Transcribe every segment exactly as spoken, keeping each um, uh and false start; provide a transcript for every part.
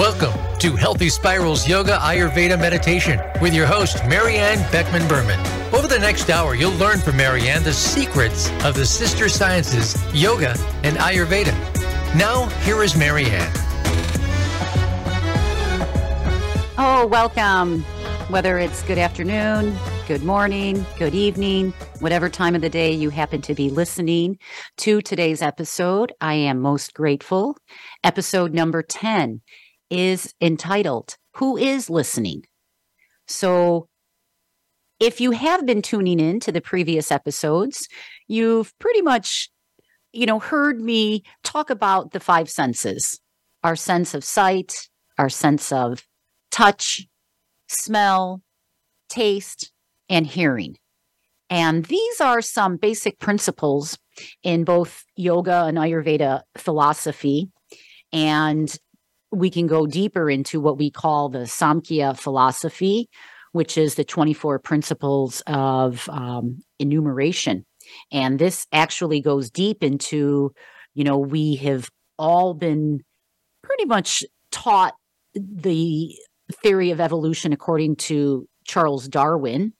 Welcome to Healthy Spirals Yoga Ayurveda Meditation with your host, Maryann Beckman-Berman. Over the next hour, you'll learn from Maryann the secrets of the sister sciences, yoga and Ayurveda. Now, here is Maryann. Oh, welcome. Whether it's good afternoon, good morning, good evening, whatever time of the day you happen to be listening to today's episode, I am most grateful. Episode number ten is entitled, Who is Listening? So if you have been tuning in to the previous episodes, you've pretty much, you know, heard me talk about the five senses, our sense of sight, our sense of touch, smell, taste, and hearing. And these are some basic principles in both yoga and Ayurveda philosophy. And we can go deeper into what we call the Samkhya philosophy, which is the twenty-four principles of um, enumeration. And this actually goes deep into, you know, we have all been pretty much taught the theory of evolution according to Charles Darwin.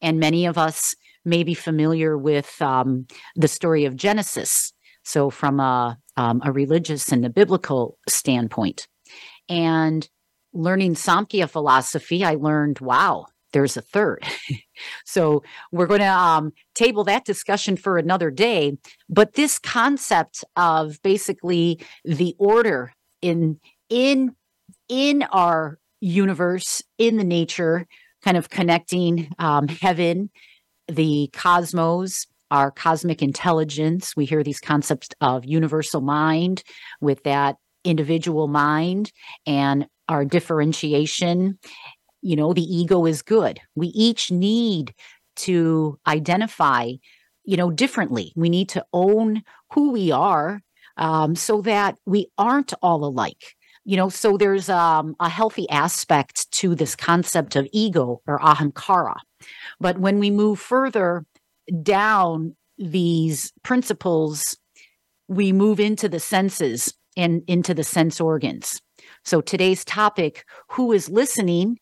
And many of us may be familiar with um, the story of Genesis. So from a, um, a religious and a biblical standpoint. And learning Samkhya philosophy, I learned, wow, there's a third. So we're going to um, table that discussion for another day. But this concept of basically the order in in in our universe, in the nature, kind of connecting um, heaven, the cosmos, our cosmic intelligence. We hear these concepts of universal mind with that individual mind and our differentiation. You know, the ego is good. We each need to identify, you know, differently. We need to own who we are um, so that we aren't all alike. You know, so there's um, a healthy aspect to this concept of ego or ahamkara. But when we move further down these principles, we move into the senses and into the sense organs. So today's topic, who is listening,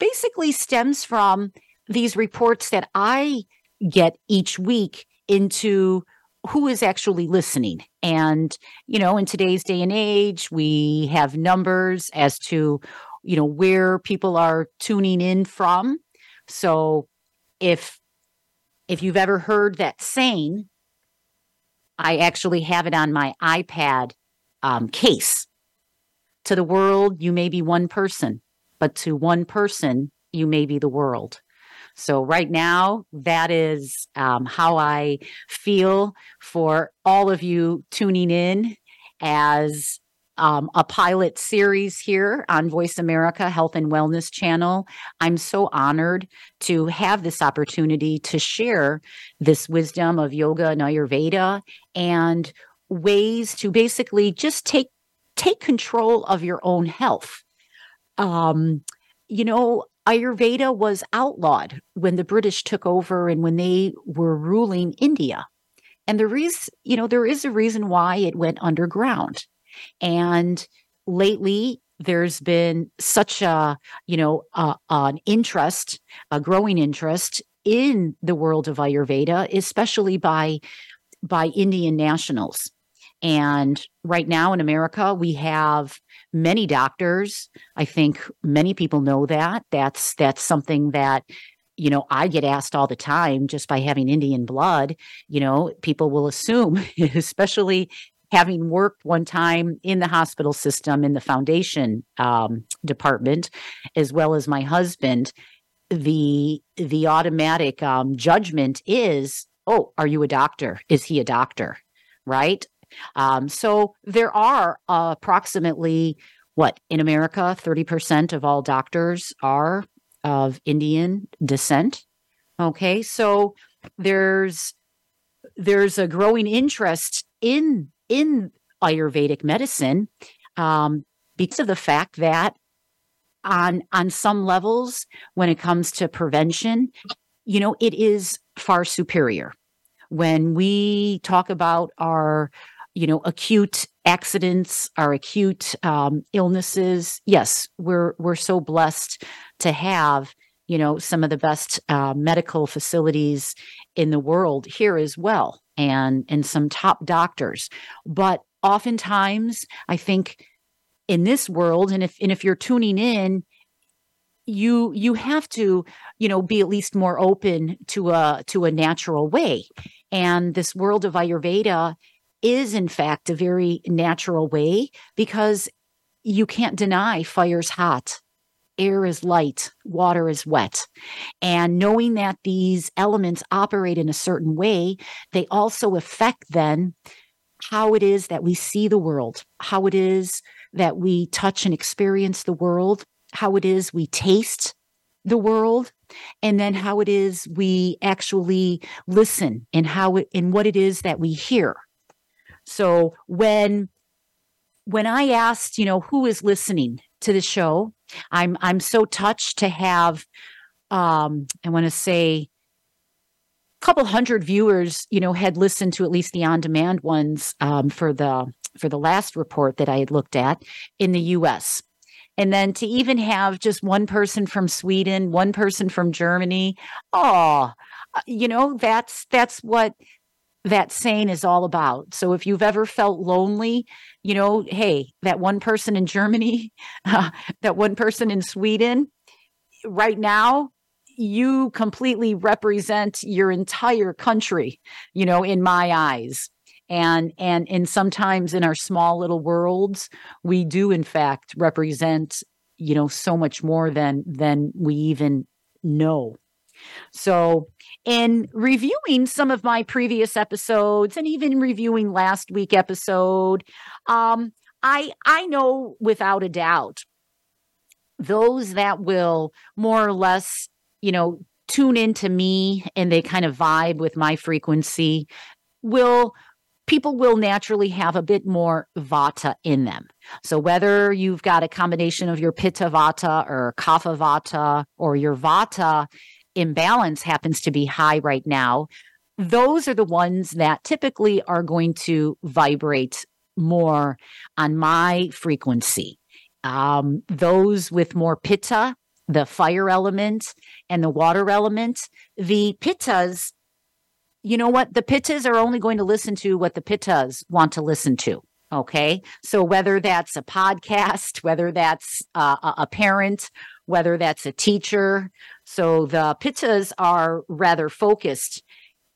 basically stems from these reports that I get each week into who is actually listening. And, you know, in today's day and age, we have numbers as to, you know, where people are tuning in from. So if if you've ever heard that saying, I actually have it on my iPad um, case. To the world, you may be one person, but to one person, you may be the world. So right now, that is um, how I feel for all of you tuning in as um, a pilot series here on Voice America Health and Wellness Channel. I'm so honored to have this opportunity to share this wisdom of yoga and Ayurveda and ways to basically just take take control of your own health. Um, you know, Ayurveda was outlawed when the British took over and when they were ruling India. And there is, you know, there is a reason why it went underground. And lately, there's been such a, you know, uh, an interest, a growing interest in the world of Ayurveda, especially by, by Indian nationals. And right now in America, we have many doctors. I think many people know that. That's that's something that, you know, I get asked all the time just by having Indian blood. You know, people will assume, especially having worked one time in the hospital system, in the foundation um, department, as well as my husband, the, the automatic um, judgment is, oh, are you a doctor? Is he a doctor? Right? Um, so there are uh, approximately, what, in America, thirty percent of all doctors are of Indian descent. Okay, so there's there's a growing interest in in Ayurvedic medicine um, because of the fact that on on some levels, when it comes to prevention, you know, it is far superior. When we talk about our you know, acute accidents, our acute um, illnesses. Yes, we're we're so blessed to have, you know, some of the best uh, medical facilities in the world here as well, and and some top doctors. But oftentimes, I think in this world, and if and if you're tuning in, you you have to, you know, be at least more open to a to a natural way. And this world of Ayurveda is, in fact, a very natural way, because you can't deny fire's hot, air is light, water is wet. And knowing that these elements operate in a certain way, they also affect then how it is that we see the world, how it is that we touch and experience the world, how it is we taste the world, and then how it is we actually listen, and how it, and what it is that we hear. So when when I asked, you know, who is listening to the show, I'm I'm so touched to have um, I want to say a couple hundred viewers, you know, had listened to at least the on-demand ones um, for the for the last report that I had looked at in the U S. And then to even have just one person from Sweden, one person from Germany, oh, you know, that's that's what that saying is all about. So if you've ever felt lonely, you know, hey, that one person in Germany, uh, that one person in Sweden, right now, you completely represent your entire country, you know, in my eyes. And and and sometimes in our small little worlds, we do in fact represent, you know, so much more than than we even know. So in reviewing some of my previous episodes, and even reviewing last week's episode, um, I I know without a doubt those that will more or less, you know, tune into me and they kind of vibe with my frequency will. People will naturally have a bit more vata in them. So whether you've got a combination of your pitta vata or kapha vata, or your vata imbalance happens to be high right now, those are the ones that typically are going to vibrate more on my frequency. Um, those with more pitta, the fire element and the water element, the pittas, you know what? The pittas are only going to listen to what the pittas want to listen to, okay? So whether that's a podcast, whether that's uh, a parent, whether that's a teacher, so the pittas are rather focused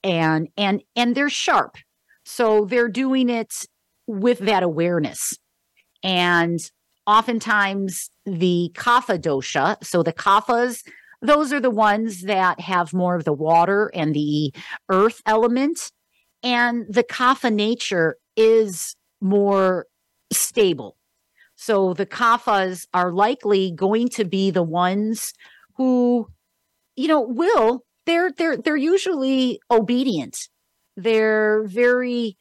and and and they're sharp. So they're doing it with that awareness. And oftentimes the kapha dosha, so the kaphas, those are the ones that have more of the water and the earth element, and the kapha nature is more stable. So the kaphas are likely going to be the ones who, you know, will, they're, they're, they're usually obedient. They're very,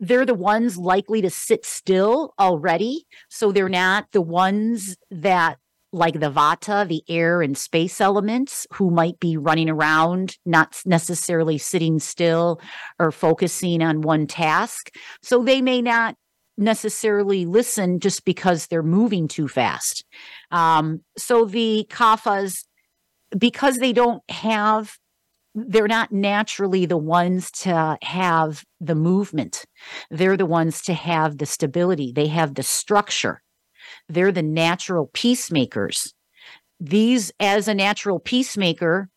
they're the ones likely to sit still already. So they're not the ones that, like the vata, the air and space elements, who might be running around, not necessarily sitting still or focusing on one task. So they may not necessarily listen just because they're moving too fast. Um, so the kaphas, because they don't have, they're not naturally the ones to have the movement. They're the ones to have the stability. They have the structure. They're the natural peacemakers. These, as a natural peacemaker,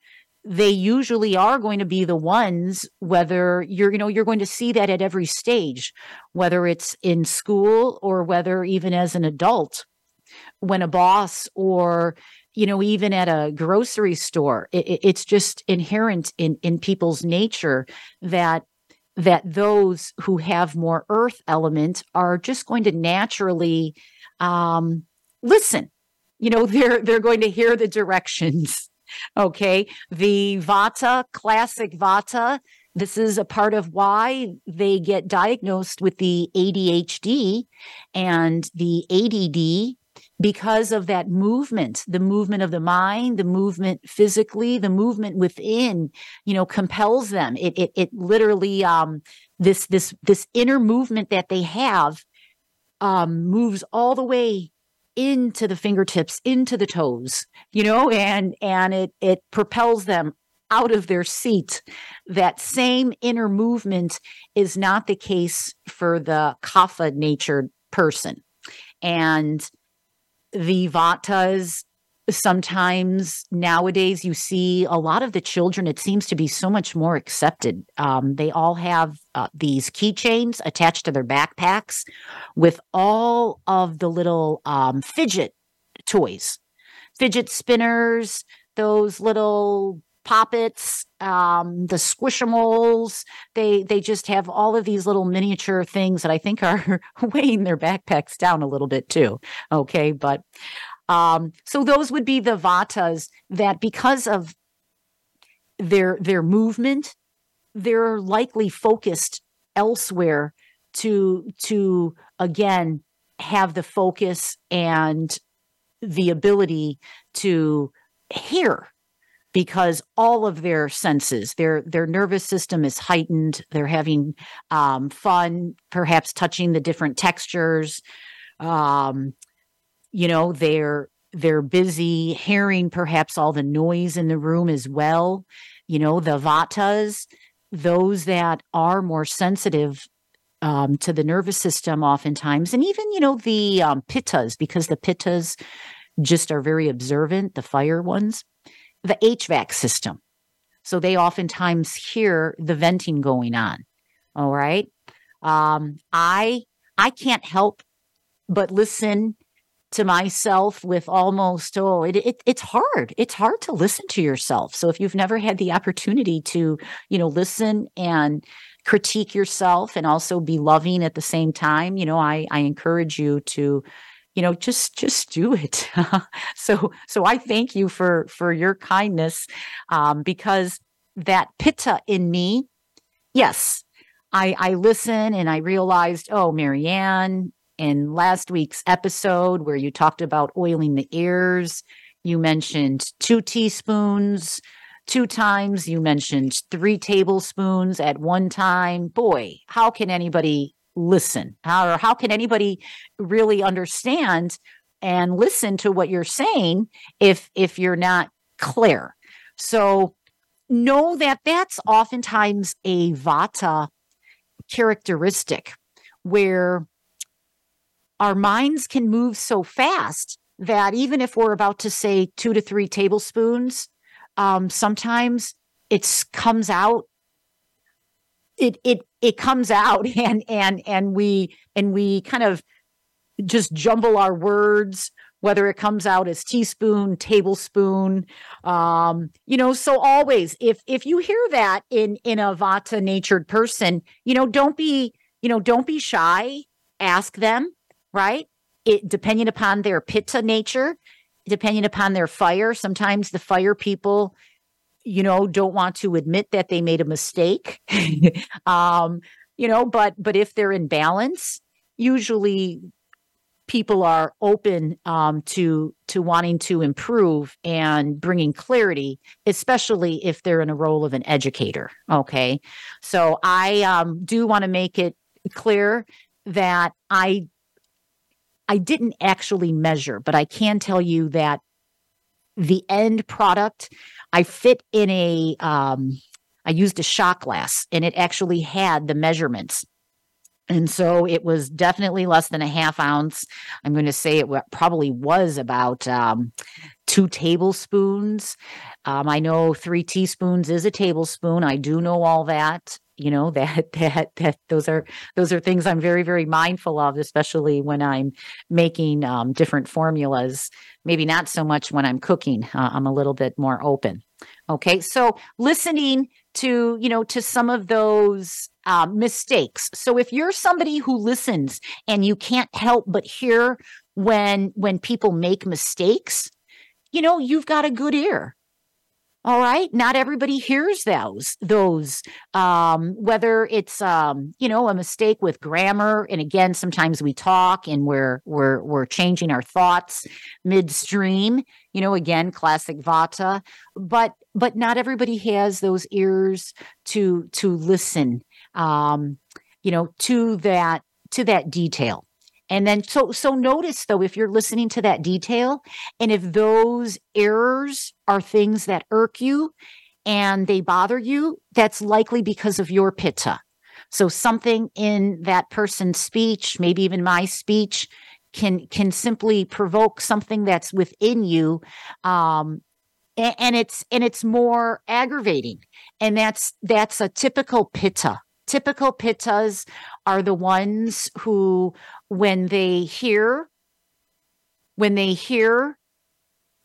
they usually are going to be the ones, whether you're, you know, you're going to see that at every stage, whether it's in school or whether even as an adult, when a boss or, you know, even at a grocery store, it, it's just inherent in, in people's nature that that those who have more earth element are just going to naturally Um, listen, you know, they're, they're going to hear the directions. Okay. The vata, classic vata, this is a part of why they get diagnosed with the A D H D and the A D D, because of that movement, the movement of the mind, the movement physically, the movement within, you know, compels them. It, it, it literally, um, this this this inner movement that they have um, moves all the way into the fingertips, into the toes, you know, and and it it propels them out of their seat. That same inner movement is not the case for the kapha natured person. And the vatas, sometimes nowadays you see a lot of the children, it seems to be so much more accepted. Um, they all have uh, these keychains attached to their backpacks with all of the little um, fidget toys, fidget spinners, those little poppets, um, the squishimals. They they just have all of these little miniature things that I think are weighing their backpacks down a little bit too. Okay, but um, so those would be the vatas that, because of their their movement, they're likely focused elsewhere to to again have the focus and the ability to hear. Because all of their senses, their their nervous system is heightened. They're having um, fun, perhaps touching the different textures. Um, you know, they're they're busy hearing perhaps all the noise in the room as well. You know, the vatas, those that are more sensitive um, to the nervous system, oftentimes, and even you know the um, pittas, because the pittas just are very observant. The fire ones. The H V A C system. So they oftentimes hear the venting going on. All right. Um, I, I can't help but listen to myself with almost, oh, it, it, it's hard. It's hard to listen to yourself. So if you've never had the opportunity to, you know, listen and critique yourself and also be loving at the same time, you know, I, I encourage you to, you know, just, just do it. so, so I thank you for, for your kindness, um, because that pitta in me, yes, I, I listen and I realized, oh, Maryann, in last week's episode where you talked about oiling the ears, you mentioned two teaspoons, two times, you mentioned three tablespoons at one time. Boy, how can anybody listen? How, or how can anybody really understand and listen to what you're saying if if you're not clear? So know that that's oftentimes a vata characteristic, where our minds can move so fast that even if we're about to say two to three tablespoons, um, sometimes it comes out. It it it comes out and and and we and we kind of just jumble our words, whether it comes out as teaspoon, tablespoon, um, you know. So always, if if you hear that in in a vata natured person, you know, don't be you know don't be shy. Ask them, right? It depending upon their pitta nature, depending upon their fire. Sometimes the fire people, you know, don't want to admit that they made a mistake, um, you know, but but if they're in balance, usually people are open um, to to wanting to improve and bringing clarity, especially if they're in a role of an educator. Okay, so I um, do want to make it clear that I I didn't actually measure, but I can tell you that the end product, I fit in a, um, I used a shot glass, and it actually had the measurements. And so it was definitely less than a half ounce. I'm going to say it probably was about um, two tablespoons. Um, I know three teaspoons is a tablespoon. I do know all that. You know, that that that those are those are things I'm very, very mindful of, especially when I'm making um, different formulas. Maybe not so much when I'm cooking. Uh, I'm a little bit more open. Okay, so listening to, you know, to some of those uh, mistakes. So if you're somebody who listens and you can't help but hear when when people make mistakes, you know, you've got a good ear. All right. Not everybody hears those, those, um, whether it's, um, you know, a mistake with grammar. And again, sometimes we talk and we're, we're, we're changing our thoughts midstream, you know, again, classic vata, but, but not everybody has those ears to, to listen. Um, you know, to that, to that detail. And then, so, so notice though, if you're listening to that detail and if those errors are things that irk you and they bother you, that's likely because of your pitta. So something in that person's speech, maybe even my speech, can, can simply provoke something that's within you. Um, and, and it's, and it's more aggravating. And that's, that's a typical pitta. Typical pittas are the ones who, when they hear, when they hear,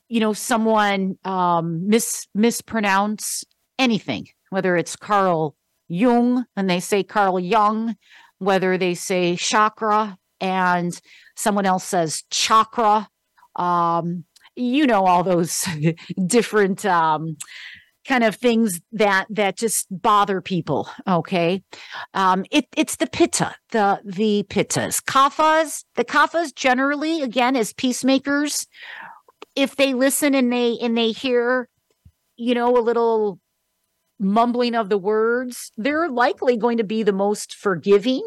you know, someone um, mis mispronounce anything, whether it's Carl Jung and they say Carl Jung, whether they say chakra and someone else says chakra, um, you know, all those different um, kind of things that that just bother people. Okay, um, it, it's the pitta, the the pittas, kaphas. The kaphas generally, again, as peacemakers, if they listen and they and they hear, you know, a little mumbling of the words, they're likely going to be the most forgiving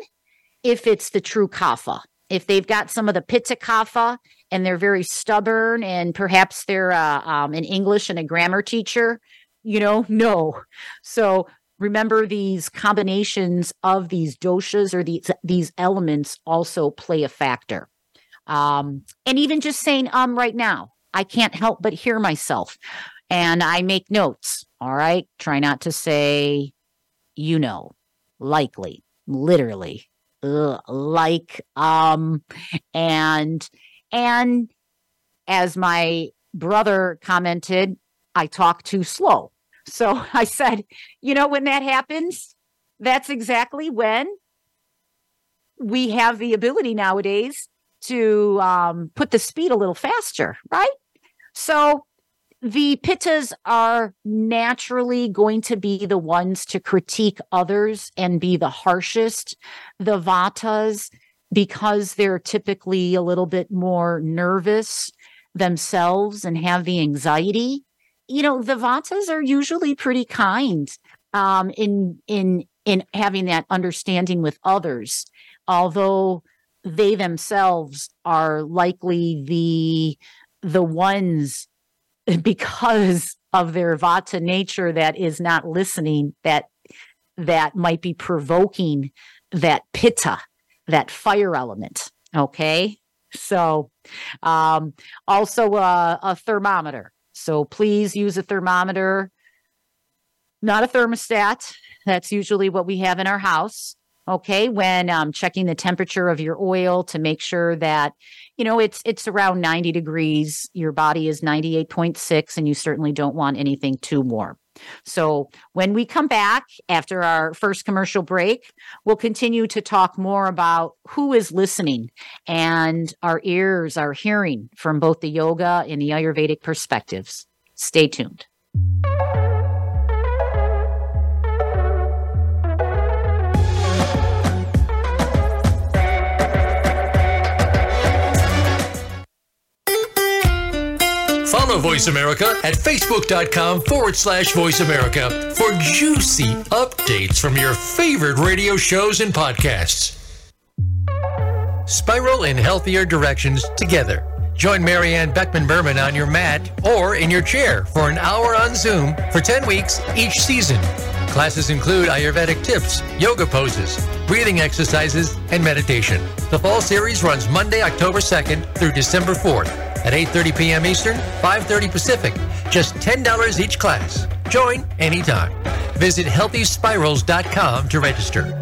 if it's the true kapha. If they've got some of the pitta kapha and they're very stubborn and perhaps they're uh, um, an English and a grammar teacher. You know, no. So remember, these combinations of these doshas or these these elements also play a factor. Um, and even just saying, um, right now, I can't help but hear myself. And I make notes. All right. Try not to say, you know, likely, literally, uh, like, um, and, and as my brother commented, I talk too slow. So I said, you know, when that happens, that's exactly when we have the ability nowadays to um, put the speed a little faster, right? So the pittas are naturally going to be the ones to critique others and be the harshest. The vatas, because they're typically a little bit more nervous themselves and have the anxiety, you know, the vatas are usually pretty kind um, in in in having that understanding with others, although they themselves are likely the the ones, because of their vata nature that is not listening, that that might be provoking that pitta, that fire element. Okay, so um, also a, a thermometer. So please use a thermometer, not a thermostat. That's usually what we have in our house. Okay, when um, checking the temperature of your oil to make sure that, you know, it's it's around ninety degrees. Your body is ninety-eight point six, and you certainly don't want anything too warm. So when we come back after our first commercial break, we'll continue to talk more about who is listening and our ears are hearing from both the yoga and the Ayurvedic perspectives. Stay tuned. Follow Voice America at facebook.com forward slash Voice America for juicy updates from your favorite radio shows and podcasts. Spiral in healthier directions together. Join Maryann Beckman-Berman on your mat or in your chair for an hour on Zoom for ten weeks each season. Classes include Ayurvedic tips, yoga poses, breathing exercises, and meditation. The fall series runs Monday, October second through December fourth at eight thirty p.m. Eastern, five thirty Pacific. Just ten dollars each class. Join anytime. Visit healthy spirals dot com to register.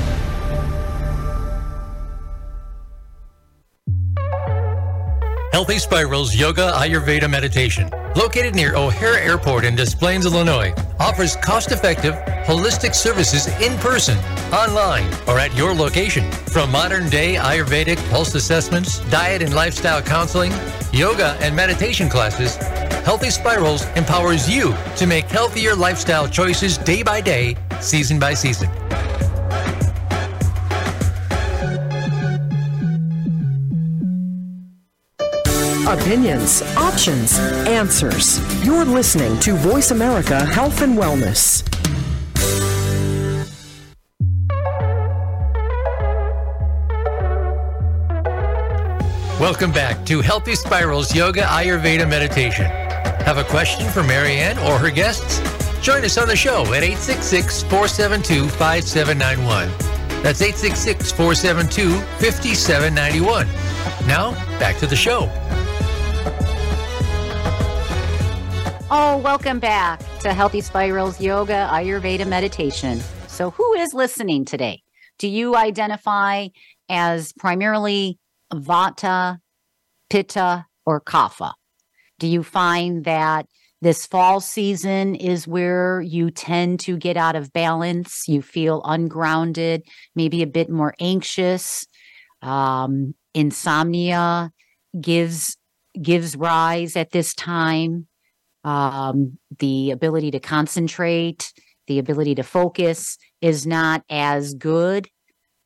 Healthy Spirals Yoga Ayurveda Meditation, located near O'Hare Airport in Des Plaines, Illinois, offers cost-effective, holistic services in person, online, or at your location. From modern-day Ayurvedic health assessments, diet and lifestyle counseling, yoga and meditation classes, Healthy Spirals empowers you to make healthier lifestyle choices day by day, season by season. Opinions, options, answers. You're listening to Voice America Health and Wellness. Welcome back to Healthy Spirals Yoga Ayurveda Meditation. Have a question for Maryann or her guests? Join us on the show at eight six six, four seven two, five seven nine one. That's eight six six, four seven two, five seven nine one. Now, back to the show. Oh, welcome back to Healthy Spirals Yoga Ayurveda Meditation. So who is listening today? Do you identify as primarily vata, pitta, or kapha? Do you find that this fall season is where you tend to get out of balance? You feel ungrounded, maybe a bit more anxious. Um, insomnia gives, gives rise at this time. Um, the ability to concentrate, the ability to focus is not as good?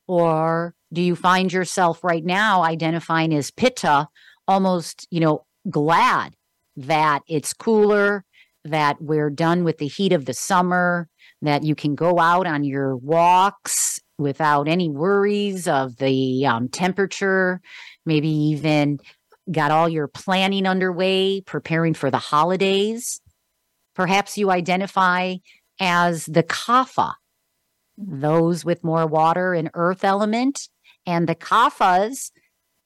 Or do you find yourself right now identifying as pitta, almost, you know, glad that it's cooler, that we're done with the heat of the summer, that you can go out on your walks without any worries of the um, temperature, maybe even got all your planning underway, preparing for the holidays. Perhaps you identify as the kapha, those with more water and earth element. And the kaphas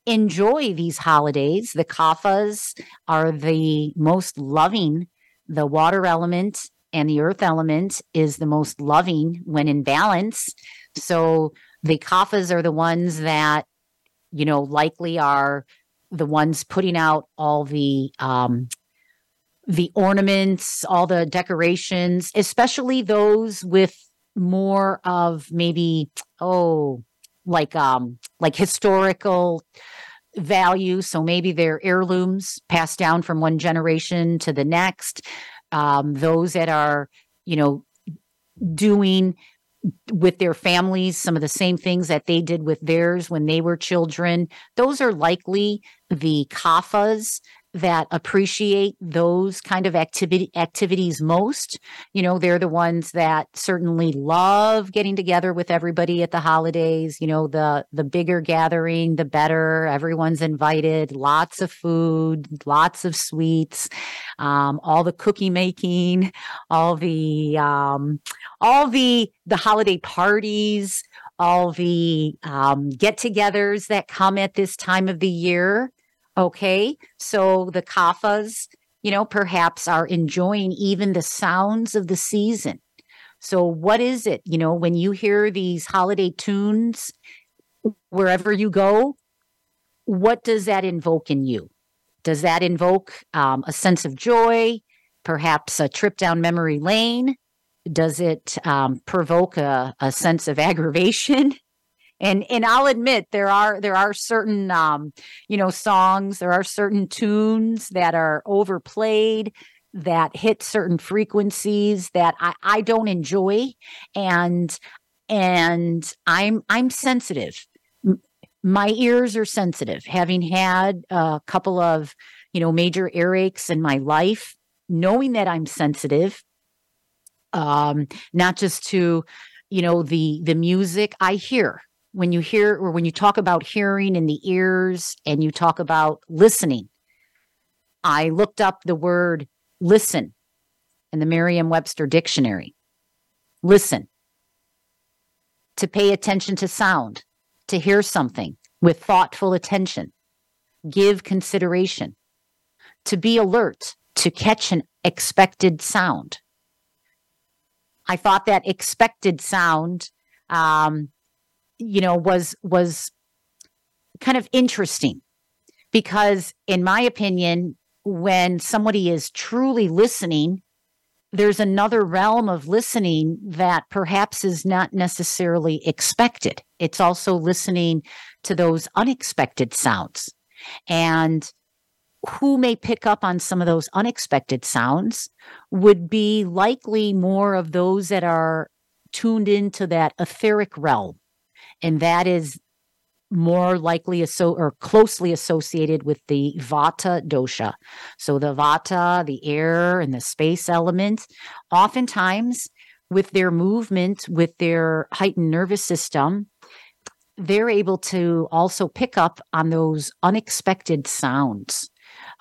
enjoy these holidays. The kaphas are the most loving. The water element and the earth element is the most loving when in balance. So the kaphas are the ones that, you know, likely are the ones putting out all the um, the ornaments, all the decorations, especially those with more of maybe, oh, like um, like historical value. So maybe they're heirlooms passed down from one generation to the next. Um, those that are, you know, doing with their families some of the same things that they did with theirs when they were children. Those are likely the kaphas that appreciate those kind of activity activities most. You know, they're the ones that certainly love getting together with everybody at the holidays. You know, the the bigger gathering, the better. Everyone's invited, lots of food, lots of sweets, um, all the cookie making, all the um, all the the holiday parties, all the um, get-togethers that come at this time of the year. Okay, so the kaphas, you know, perhaps are enjoying even the sounds of the season. So what is it, you know, when you hear these holiday tunes, wherever you go, what does that invoke in you? Does that invoke um, a sense of joy, perhaps a trip down memory lane? Does it um, provoke a, a sense of aggravation? And and I'll admit there are there are certain um, you know songs, there are certain tunes that are overplayed, that hit certain frequencies that I, I don't enjoy, and and I'm I'm sensitive. My ears are sensitive. Having had a couple of you know major earaches in my life, knowing that I'm sensitive, um, not just to you know the the music I hear. When you hear or when you talk about hearing in the ears and you talk about listening, I looked up the word listen in the Merriam-Webster dictionary. Listen. To pay attention to sound, to hear something with thoughtful attention, give consideration, to be alert, to catch an expected sound. I thought that expected sound, um, you know, was was kind of interesting because, in my opinion, when somebody is truly listening, there's another realm of listening that perhaps is not necessarily expected. It's also listening to those unexpected sounds. And who may pick up on some of those unexpected sounds would be likely more of those that are tuned into that etheric realm. And that is more likely asso- or closely associated with the vata dosha. So the vata, the air, and the space element, oftentimes with their movement, with their heightened nervous system, they're able to also pick up on those unexpected sounds.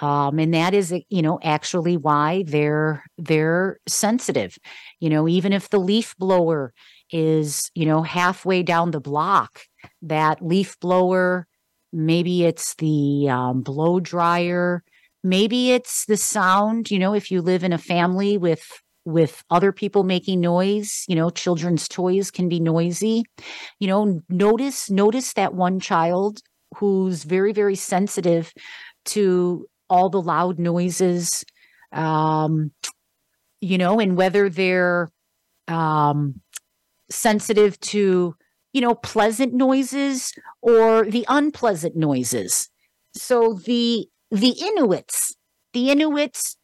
Um, and that is, you know, actually why they're they're sensitive. You know, even if the leaf blower is, you know, halfway down the block, that leaf blower, maybe it's the um, blow dryer, maybe it's the sound, you know, if you live in a family with with other people making noise, you know, children's toys can be noisy. You know, notice, notice that one child who's very, very sensitive to all the loud noises, um, you know, and whether they're um, sensitive to, you know, pleasant noises or the unpleasant noises. So the the Inuits, the Inuits,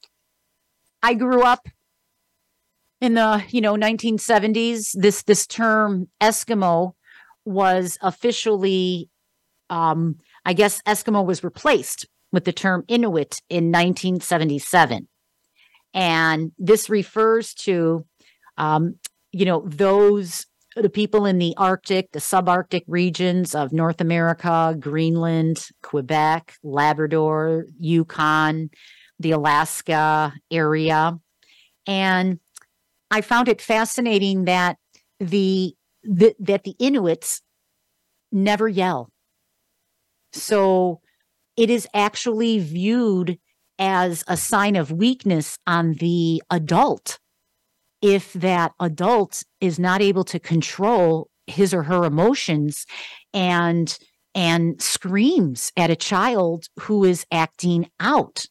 I grew up in the, you know, nineteen seventies. This this term Eskimo was officially, um, I guess Eskimo was replaced with the term Inuit in nineteen seventy-seven. And this refers to, um, you know, those the people in the Arctic, the subarctic regions of North America, Greenland, Quebec, Labrador, Yukon, the Alaska area. And I found it fascinating that the, the that the Inuits never yell. So it is actually viewed as a sign of weakness on the adult if that adult is not able to control his or her emotions and, and screams at a child who is acting out.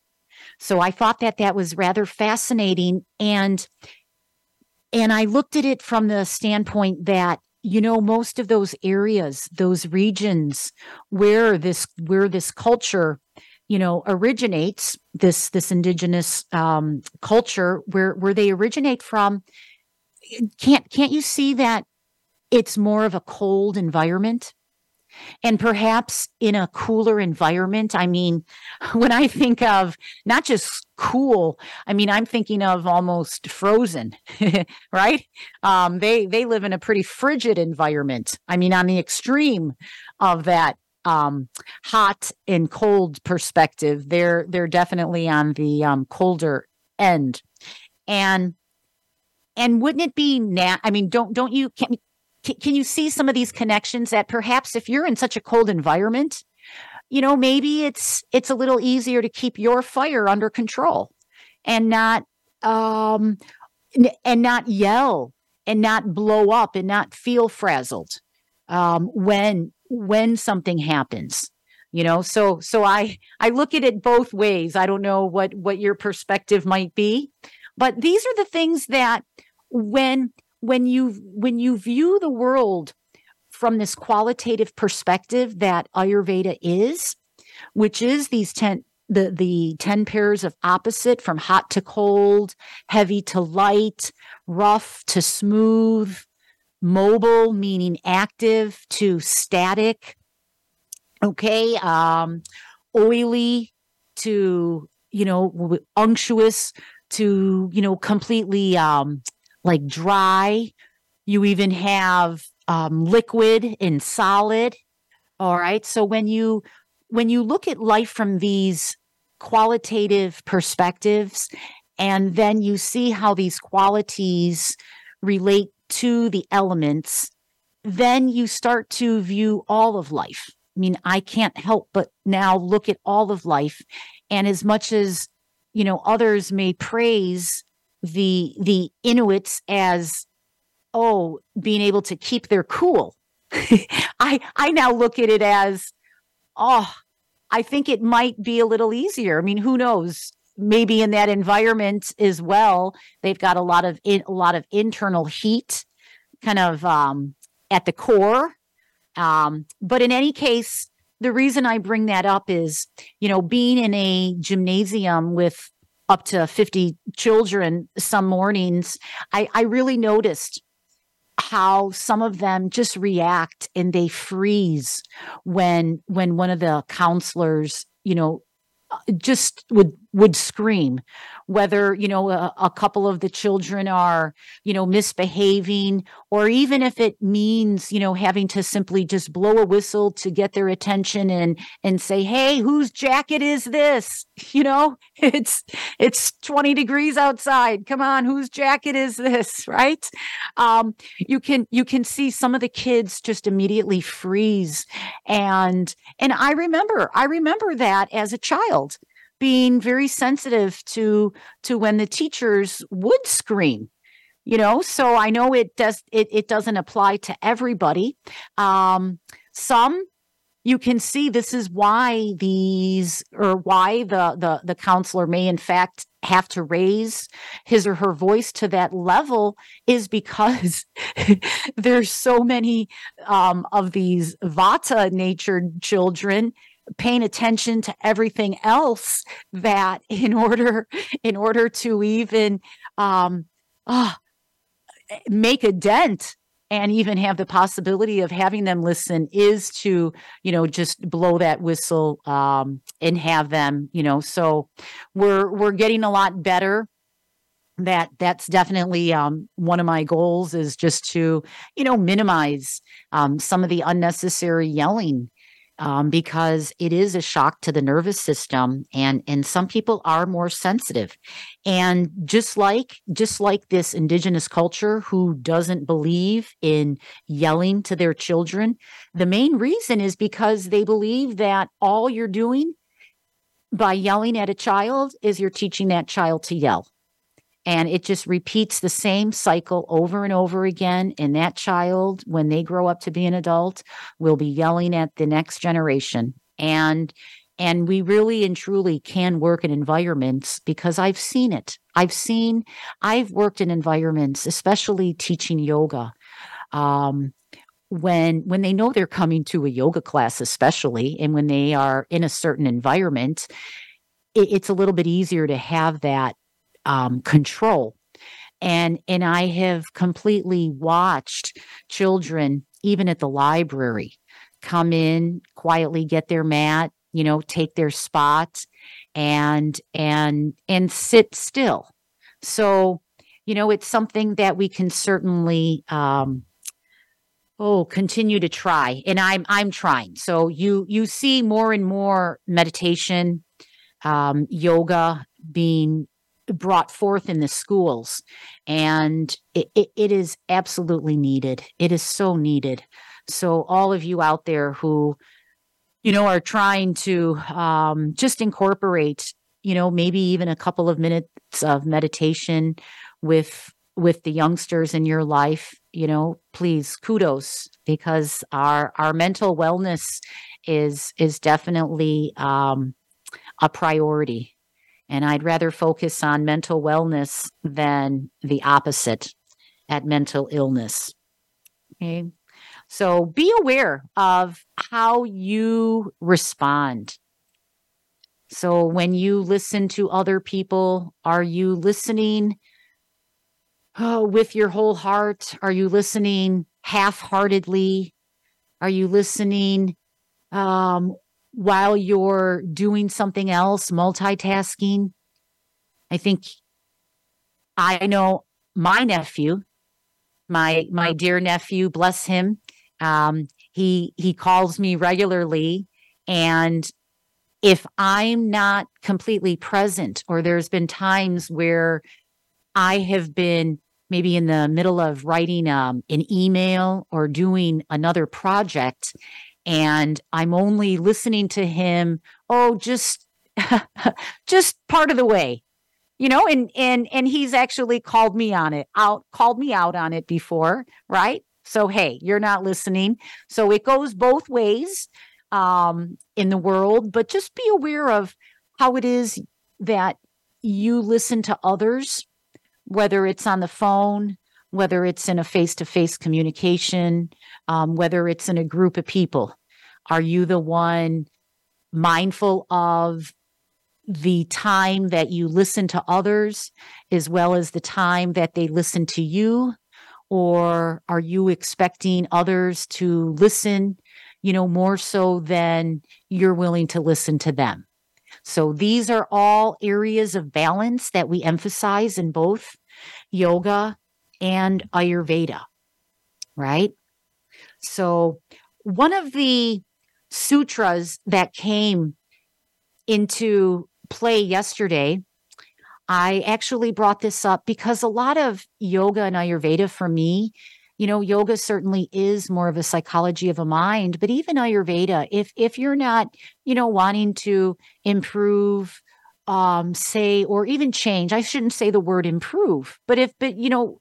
So I thought that that was rather fascinating. And, and I looked at it from the standpoint that, you know, most of those areas, those regions where this, where this culture, you know, originates, this this indigenous um, culture where where they originate from. Can't can't you see that it's more of a cold environment, and perhaps in a cooler environment? I mean, when I think of not just cool, I mean I'm thinking of almost frozen, right? Um, they they live in a pretty frigid environment. I mean, on the extreme of that. Um, hot and cold perspective, they're they're definitely on the um, colder end, and and wouldn't it be? Na- I mean, don't don't you can can you see some of these connections that perhaps if you're in such a cold environment, you know, maybe it's it's a little easier to keep your fire under control, and not um and not yell and not blow up and not feel frazzled um, when. when something happens, you know, so, so I, I look at it both ways. I don't know what, what your perspective might be, but these are the things that when, when you, when you view the world from this qualitative perspective that Ayurveda is, which is these ten, the, the ten pairs of opposite from hot to cold, heavy to light, rough to smooth, mobile, meaning active, to static, okay, um, oily to, you know, unctuous to, you know, completely um, like dry. You even have um, liquid and solid, all right? So when you when you look at life from these qualitative perspectives, and then you see how these qualities relate to the elements, then you start to view all of life. I mean, I can't help but now look at all of life. And as much as, you know, others may praise the the Inuits as, oh, being able to keep their cool, I I now look at it as, oh, I think it might be a little easier. I mean, who knows? maybe in that environment as well, they've got a lot of in, a lot of internal heat kind of um, at the core. Um, but in any case, the reason I bring that up is, you know, being in a gymnasium with up to fifty children some mornings, I, I really noticed how some of them just react and they freeze when when one of the counselors, you know, just would would scream, whether, you know, a, a couple of the children are, you know, misbehaving, or even if it means, you know, having to simply just blow a whistle to get their attention and and say, hey, whose jacket is this? You know, it's it's twenty degrees outside. Come on, whose jacket is this? Right? Um, you can you can see some of the kids just immediately freeze. And and I remember, I remember that as a child, being very sensitive to to when the teachers would scream, you know. So I know it does it it doesn't apply to everybody. Um, some you can see this is why these or why the the the counselor may in fact have to raise his or her voice to that level, is because there's so many um, of these vata natured children paying attention to everything else that in order in order to even um, oh, make a dent and even have the possibility of having them listen is to, you know, just blow that whistle um, and have them, you know. So we're we're getting a lot better. That that's definitely um, one of my goals, is just to, you know, minimize um, some of the unnecessary yelling. Um, because it is a shock to the nervous system, and, and some people are more sensitive. And just like just like this indigenous culture who doesn't believe in yelling to their children, the main reason is because they believe that all you're doing by yelling at a child is you're teaching that child to yell. And it just repeats the same cycle over and over again. And that child, when they grow up to be an adult, will be yelling at the next generation. And and we really and truly can work in environments, because I've seen it. I've seen, I've worked in environments, especially teaching yoga. Um, when when they know they're coming to a yoga class, especially, and when they are in a certain environment, it, it's a little bit easier to have that Um, control. And and I have completely watched children, even at the library, come in, quietly get their mat, you know, take their spot and and and sit still. So, you know, it's something that we can certainly um, oh continue to try. And I'm I'm trying. So you you see more and more meditation, um, yoga being brought forth in the schools, and it, it, it is absolutely needed. It is so needed. So all of you out there who, you know, are trying to um, just incorporate, you know, maybe even a couple of minutes of meditation with with the youngsters in your life, you know, please, kudos, because our our mental wellness is is definitely um, a priority. And I'd rather focus on mental wellness than the opposite, at mental illness. Okay. So be aware of how you respond. So when you listen to other people, are you listening oh, with your whole heart? Are you listening half-heartedly? Are you listening um while you're doing something else, multitasking? I think I know my nephew, my my dear nephew, bless him. Um, he he calls me regularly, and if I'm not completely present, or there's been times where I have been maybe in the middle of writing um, an email or doing another project, and I'm only listening to him, oh, just just part of the way, you know, and and and he's actually called me on it, out, called me out on it before, right? So, hey, you're not listening. So it goes both ways um, in the world, but just be aware of how it is that you listen to others, whether it's on the phone, whether it's in a face-to-face communication, um, whether it's in a group of people. Are you the one mindful of the time that you listen to others as well as the time that they listen to you? Or are you expecting others to listen, you know, more so than you're willing to listen to them? So these are all areas of balance that we emphasize in both yoga and Ayurveda, right? So one of the sutras that came into play yesterday, I actually brought this up because a lot of yoga and Ayurveda for me, you know, yoga certainly is more of a psychology of a mind, but even Ayurveda, if if you're not, you know, wanting to improve, um, say, or even change, I shouldn't say the word improve, but if, but you know,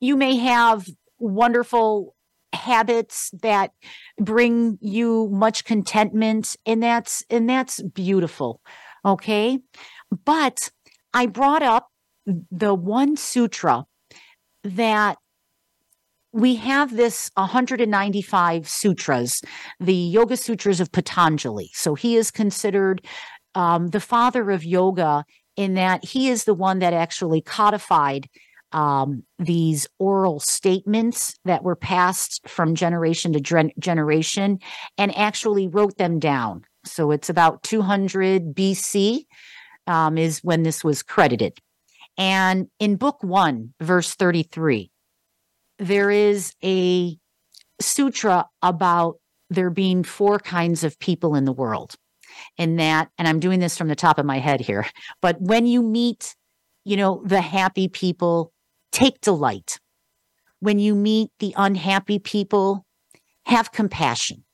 you may have wonderful habits that bring you much contentment, and that's and that's beautiful, okay? But I brought up the one sutra that we have this one hundred ninety-five sutras, the Yoga Sutras of Patanjali. So he is considered um, the father of yoga in that he is the one that actually codified um, these oral statements that were passed from generation to gen- generation and actually wrote them down. So it's about two hundred B C um, is when this was credited. And in book one, verse thirty-three, there is a sutra about there being four kinds of people in the world. And that, and I'm doing this from the top of my head here, but when you meet, you know, the happy people, take delight. When you meet the unhappy people, have compassion.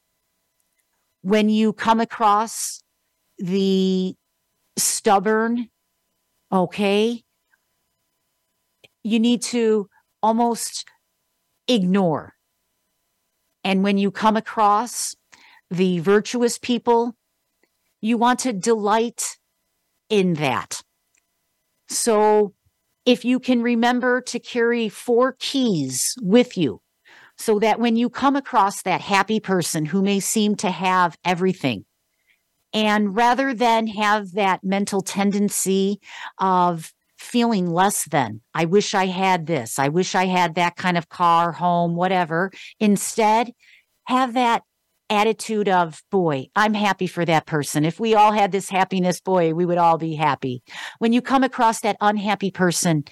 When you come across the stubborn, okay, you need to almost ignore. And when you come across the virtuous people, you want to delight in that. So if you can remember to carry four keys with you so that when you come across that happy person who may seem to have everything, and rather than have that mental tendency of feeling less than, I wish I had this, I wish I had that kind of car, home, whatever. Instead, have that attitude of, boy, I'm happy for that person. If we all had this happiness, boy, we would all be happy. When you come across that unhappy person,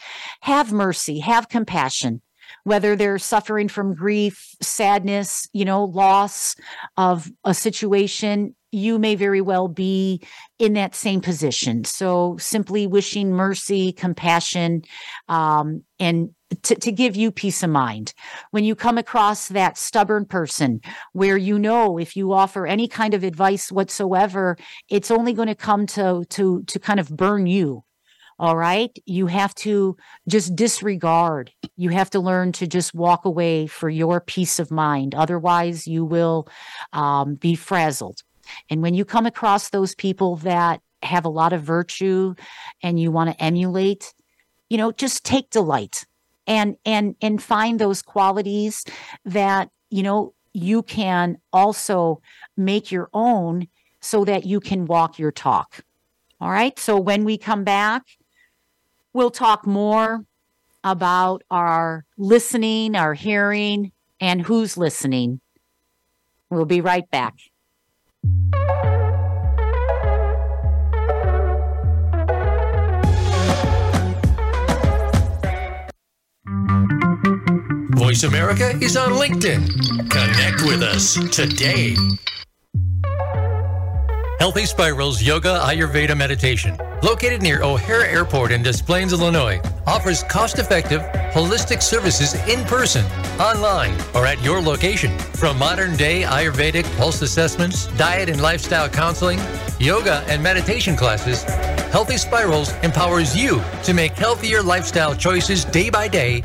have mercy, have compassion, whether they're suffering from grief, sadness, you know, loss of a situation. You may very well be in that same position. So simply wishing mercy, compassion, um, and to, to give you peace of mind. When you come across that stubborn person where you know if you offer any kind of advice whatsoever, it's only going to come to to to kind of burn you. All right? You have to just disregard. You have to learn to just walk away for your peace of mind. Otherwise, you will um, be frazzled. And when you come across those people that have a lot of virtue and you want to emulate, you know, just take delight and and and find those qualities that, you know, you can also make your own so that you can walk your talk. All right. So when we come back, we'll talk more about our listening, our hearing, and who's listening. We'll be right back. Voice America is on LinkedIn. Connect with us today. Healthy Spirals Yoga Ayurveda Meditation, located near O'Hare Airport in Des Plaines, Illinois, offers cost-effective, holistic services in person, online, or at your location. From modern-day Ayurvedic pulse assessments, diet and lifestyle counseling, yoga and meditation classes, Healthy Spirals empowers you to make healthier lifestyle choices day by day,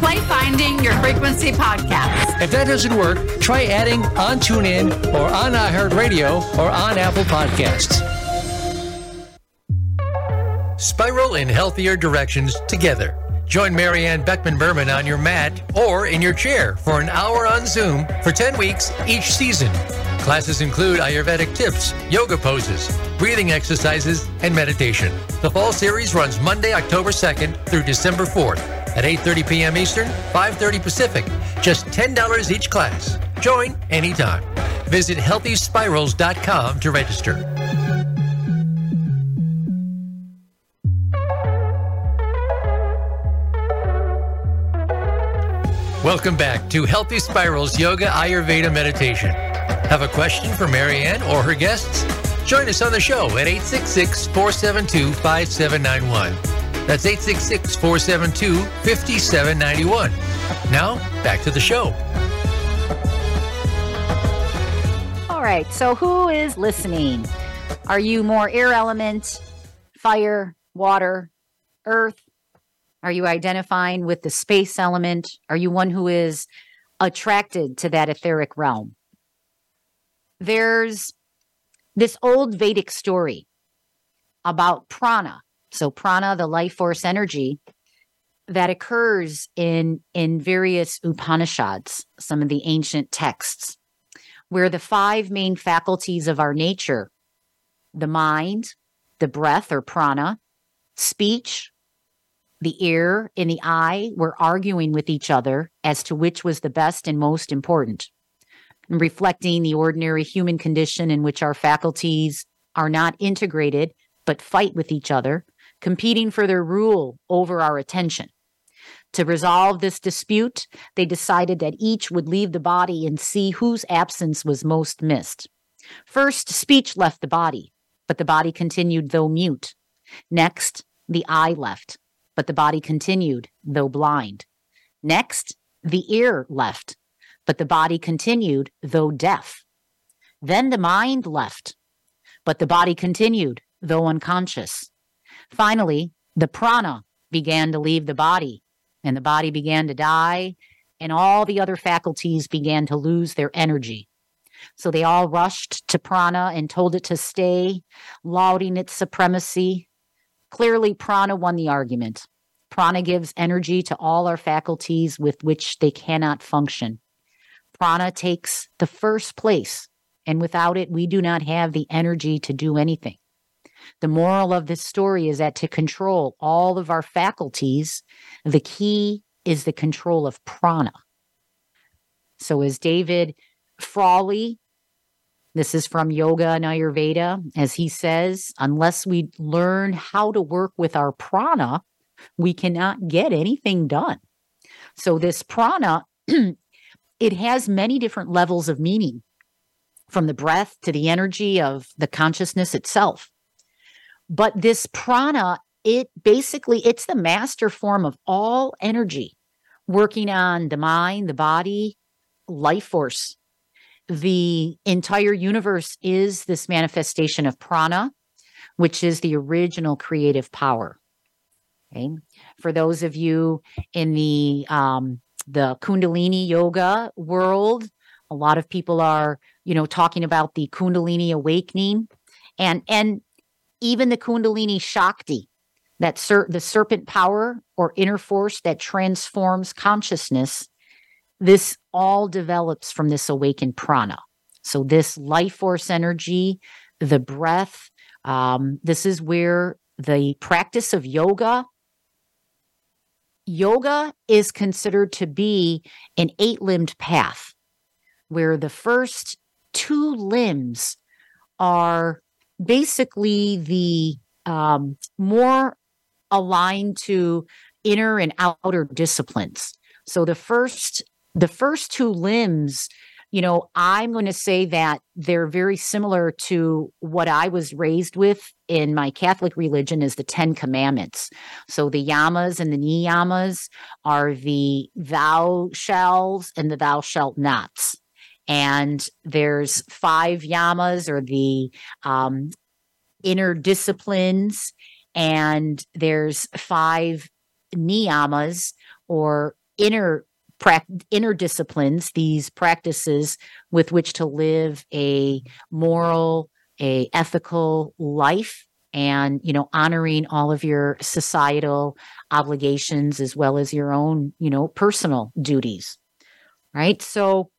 play Finding Your Frequency podcast. If that doesn't work, try adding on TuneIn or on iHeartRadio or on Apple Podcasts. Spiral in healthier directions together. Join Maryann Beckman-Berman on your mat or in your chair for an hour on Zoom for ten weeks each season. Classes include Ayurvedic tips, yoga poses, breathing exercises, and meditation. The fall series runs Monday, October second through December fourth at eight thirty p.m. Eastern, five thirty Pacific. Just ten dollars each class. Join anytime. Visit healthy spirals dot com to register. Welcome back to Healthy Spirals Yoga Ayurveda Meditation. Have a question for Maryann or her guests? Join us on the show at eight six six, four seven two, five seven nine one. That's eight six six, four seven two, five seven nine one. Now, back to the show. All right, so who is listening? Are you more air element, fire, water, earth? Are you identifying with the space element? Are you one who is attracted to that etheric realm? There's this old Vedic story about prana. So prana, the life force energy that occurs in, in various Upanishads, some of the ancient texts, where the five main faculties of our nature, the mind, the breath or prana, speech, the ear, and the eye, were arguing with each other as to which was the best and most important, and reflecting the ordinary human condition in which our faculties are not integrated but fight with each other, competing for their rule over our attention. To resolve this dispute, they decided that each would leave the body and see whose absence was most missed. First, speech left the body, but the body continued, though mute. Next, the eye left, but the body continued, though blind. Next, the ear left, but the body continued, though deaf. Then the mind left, but the body continued, though unconscious. Finally, the prana began to leave the body, and the body began to die, and all the other faculties began to lose their energy. So they all rushed to prana and told it to stay, lauding its supremacy. Clearly, prana won the argument. Prana gives energy to all our faculties with which they cannot function. Prana takes the first place, and without it, we do not have the energy to do anything. The moral of this story is that to control all of our faculties, the key is the control of prana. So as David Frawley, this is from Yoga and Ayurveda, as he says, unless we learn how to work with our prana, we cannot get anything done. So this prana, it has many different levels of meaning, from the breath to the energy of the consciousness itself. But this prana, it basically, it's the master form of all energy, working on the mind, the body, life force. The entire universe is this manifestation of prana, which is the original creative power. Okay. For those of you in the um, the Kundalini yoga world, a lot of people are, you know, talking about the Kundalini awakening, and and. Even the Kundalini Shakti, that ser- the serpent power or inner force that transforms consciousness, this all develops from this awakened prana. So this life force energy, the breath, um, this is where the practice of yoga, yoga is considered to be an eight-limbed path, where the first two limbs are basically the um, more aligned to inner and outer disciplines. So the first, the first two limbs, you know, I'm going to say that they're very similar to what I was raised with in my Catholic religion is the Ten Commandments. So the yamas and the niyamas are the thou shalt and the thou shalt nots. And there's five yamas or the um, inner disciplines, and there's five niyamas or inner inner disciplines, these practices with which to live a moral, a ethical life, and, you know, honoring all of your societal obligations as well as your own, you know, personal duties, right? So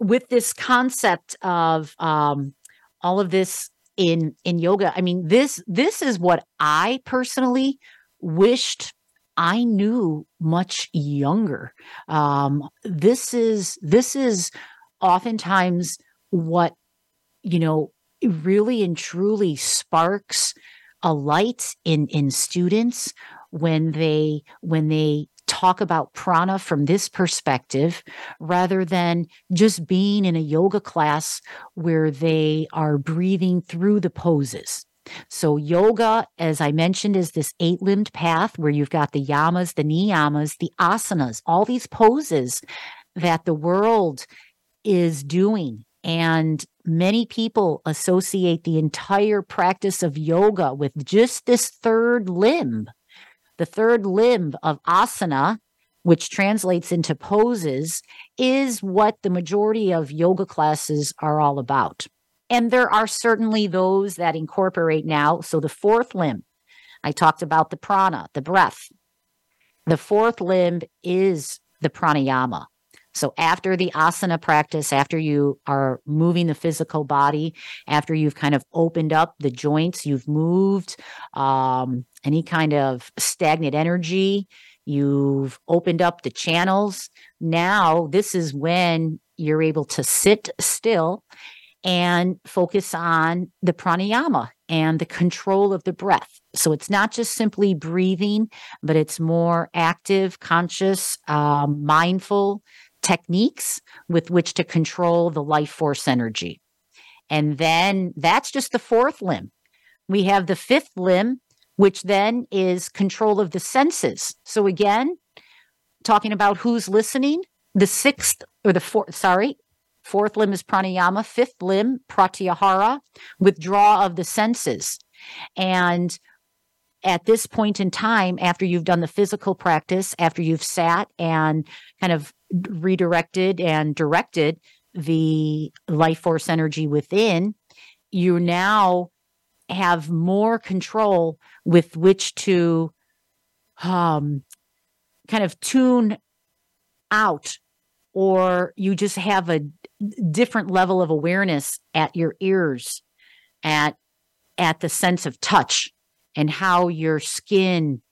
with this concept of um, all of this in in yoga, I mean, this this is what I personally wished I knew much younger. Um, this is this is oftentimes what, you know, really and truly sparks a light in in students when they when they talk about prana from this perspective, rather than just being in a yoga class where they are breathing through the poses. So yoga, as I mentioned, is this eight-limbed path where you've got the yamas, the niyamas, the asanas, all these poses that the world is doing. And many people associate the entire practice of yoga with just this third limb, the third limb of asana, which translates into poses, is what the majority of yoga classes are all about. And there are certainly those that incorporate now. So the fourth limb, I talked about the prana, the breath. The fourth limb is the pranayama. So after the asana practice, after you are moving the physical body, after you've kind of opened up the joints, you've moved um, any kind of stagnant energy, you've opened up the channels. Now this is when you're able to sit still and focus on the pranayama and the control of the breath. So it's not just simply breathing, but it's more active, conscious, um, mindful techniques with which to control the life force energy. And then that's just the fourth limb. We have the fifth limb, which then is control of the senses. So again, talking about who's listening, the sixth or the fourth, sorry, Fourth limb is pranayama. Fifth limb, pratyahara, withdraw of the senses. And at this point in time, after you've done the physical practice, after you've sat and kind of redirected and directed the life force energy within, you now have more control with which to um, kind of tune out, or you just have a different level of awareness at your ears, at at the sense of touch and how your skin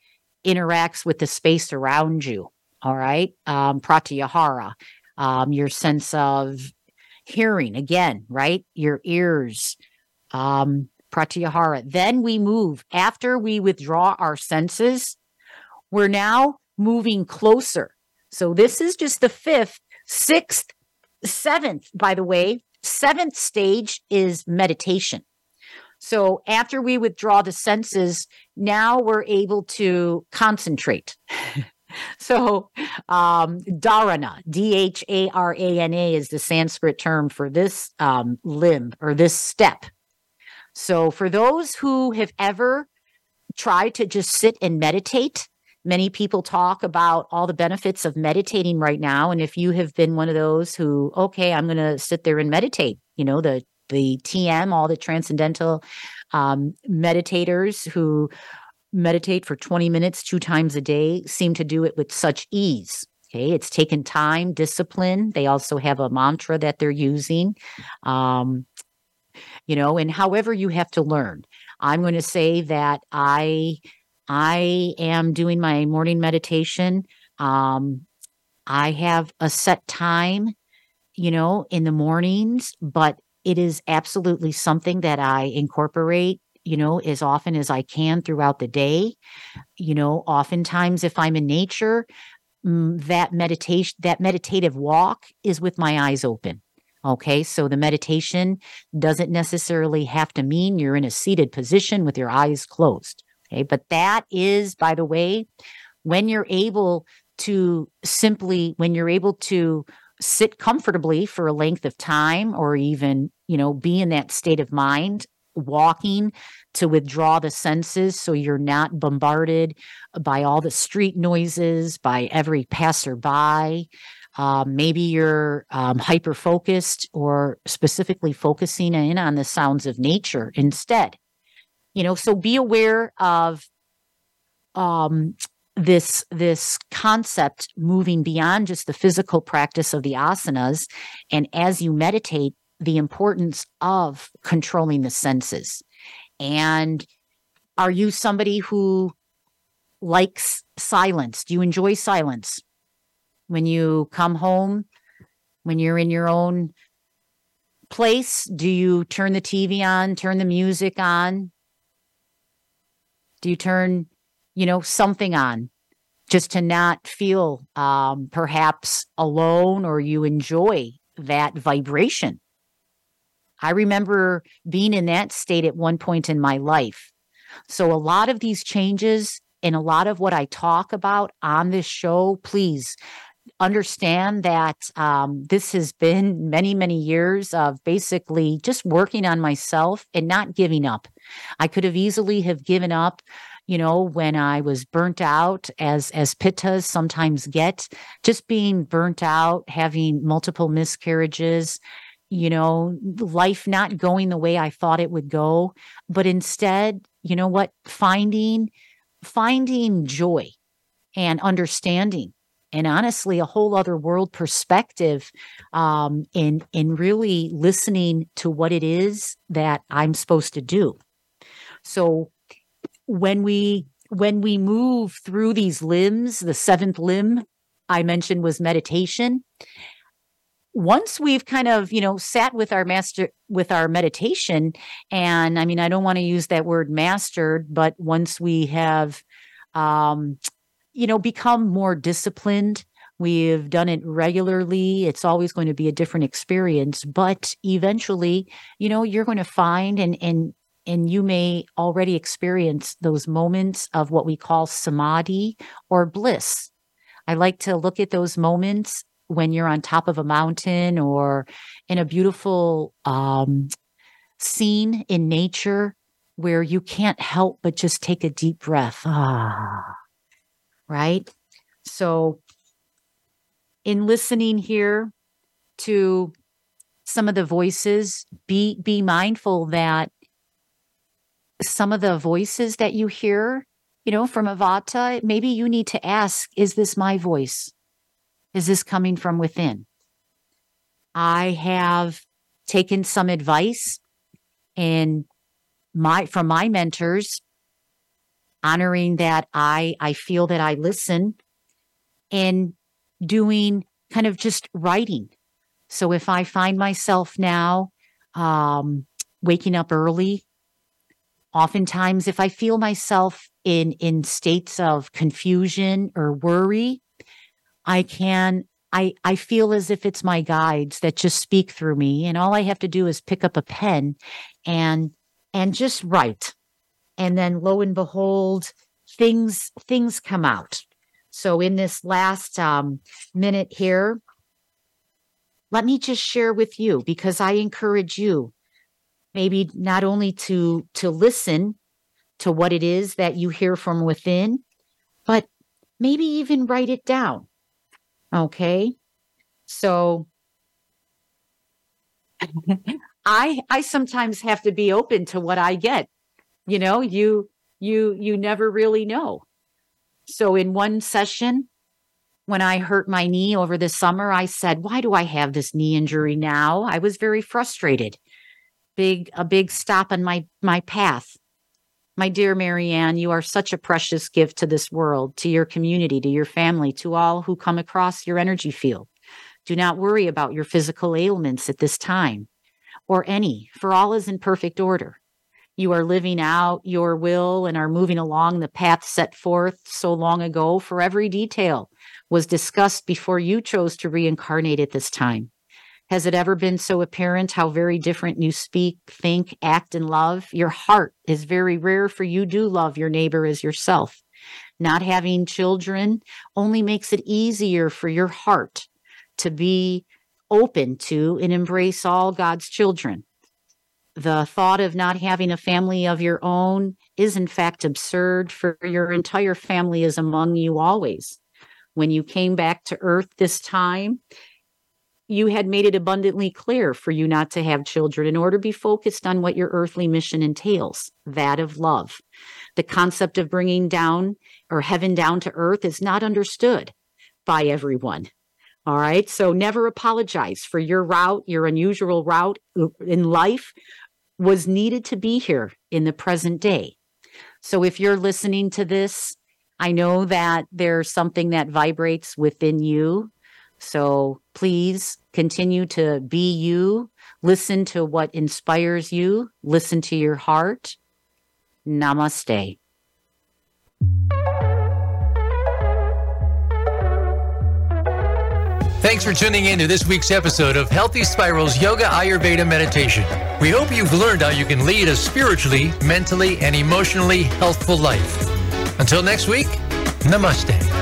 interacts with the space around you, all right? Um, pratyahara, um, your sense of hearing, again, right? Your ears, um, pratyahara. Then we move. After we withdraw our senses, we're now moving closer. So this is just the fifth. Sixth, seventh, by the way, seventh stage is meditation. So after we withdraw the senses, now we're able to concentrate. So um, dharana, D H A R A N A is the Sanskrit term for this um, limb or this step. So for those who have ever tried to just sit and meditate, many people talk about all the benefits of meditating right now. And if you have been one of those who, okay, I'm going to sit there and meditate, you know, the the T M, all the transcendental um, meditators who meditate for twenty minutes, two times a day, seem to do it with such ease. Okay, it's taken time, discipline. They also have a mantra that they're using, um, you know, and however you have to learn. I'm going to say that I... I am doing my morning meditation. Um, I have a set time, you know, in the mornings, but it is absolutely something that I incorporate, you know, as often as I can throughout the day. You know, oftentimes if I'm in nature, that meditation, that meditative walk is with my eyes open. Okay, so the meditation doesn't necessarily have to mean you're in a seated position with your eyes closed. Okay, but that is, by the way, when you're able to simply, when you're able to sit comfortably for a length of time, or even, you know, be in that state of mind, walking to withdraw the senses so you're not bombarded by all the street noises, by every passerby. Uh, maybe you're um, hyper-focused or specifically focusing in on the sounds of nature instead. You know, so be aware of um, this, this concept moving beyond just the physical practice of the asanas, and as you meditate, the importance of controlling the senses. And are you somebody who likes silence? Do you enjoy silence? When you come home, when you're in your own place, do you turn the T V on, turn the music on? Do you turn, you know, something on just to not feel um, perhaps alone, or you enjoy that vibration? I remember being in that state at one point in my life. So a lot of these changes and a lot of what I talk about on this show, please understand that um, this has been many, many years of basically just working on myself and not giving up. I could have easily have given up, you know, when I was burnt out, as as pittas sometimes get, just being burnt out, having multiple miscarriages, you know, life not going the way I thought it would go. But instead, you know what, finding finding joy and understanding. And honestly, a whole other world perspective um, in, in really listening to what it is that I'm supposed to do. So when we when we move through these limbs, the seventh limb I mentioned was meditation. Once we've kind of, you know, sat with our master, with our meditation, and I mean, I don't want to use that word mastered, but once we have, um, you know, become more disciplined, we've done it regularly. It's always going to be a different experience, but eventually, you know, you're going to find, and, and, and you may already experience those moments of what we call samadhi or bliss. I like to look at those moments when you're on top of a mountain or in a beautiful um, scene in nature where you can't help but just take a deep breath. Ah, right? So in listening here to some of the voices, be be mindful that some of the voices that you hear, you know, from a vata, maybe you need to ask, is this my voice? Is this coming from within? I have taken some advice in my from my mentors, honoring that I, I feel that I listen, and doing kind of just writing. So if I find myself now um, waking up early, oftentimes if I feel myself in, in states of confusion or worry, I can, I, I feel as if it's my guides that just speak through me. And all I have to do is pick up a pen and, and just write. And then lo and behold, things, things come out. So in this last um, minute here, let me just share with you, because I encourage you maybe not only to, to listen to what it is that you hear from within, but maybe even write it down. Okay, so I I sometimes have to be open to what I get. You know, you you you never really know. So in one session, when I hurt my knee over the summer, I said, "Why do I have this knee injury now?" I was very frustrated. Big a big stop on my my path. My dear Maryann, you are such a precious gift to this world, to your community, to your family, to all who come across your energy field. Do not worry about your physical ailments at this time, or any, for all is in perfect order. You are living out your will and are moving along the path set forth so long ago, for every detail was discussed before you chose to reincarnate at this time. Has it ever been so apparent how very different you speak, think, act, and love? Your heart is very rare, for you do love your neighbor as yourself. Not having children only makes it easier for your heart to be open to and embrace all God's children. The thought of not having a family of your own is, in fact, absurd, for your entire family is among you always. When you came back to earth this time, you had made it abundantly clear for you not to have children in order to be focused on what your earthly mission entails, that of love. The concept of bringing down or heaven down to earth is not understood by everyone. All right. So never apologize for your route. Your unusual route in life was needed to be here in the present day. So if you're listening to this, I know that there's something that vibrates within you. So please continue to be you. Listen to what inspires you. Listen to your heart. Namaste. Thanks for tuning in to this week's episode of Healthy Spirals Yoga Ayurveda Meditation. We hope you've learned how you can lead a spiritually, mentally, and emotionally healthful life. Until next week, namaste.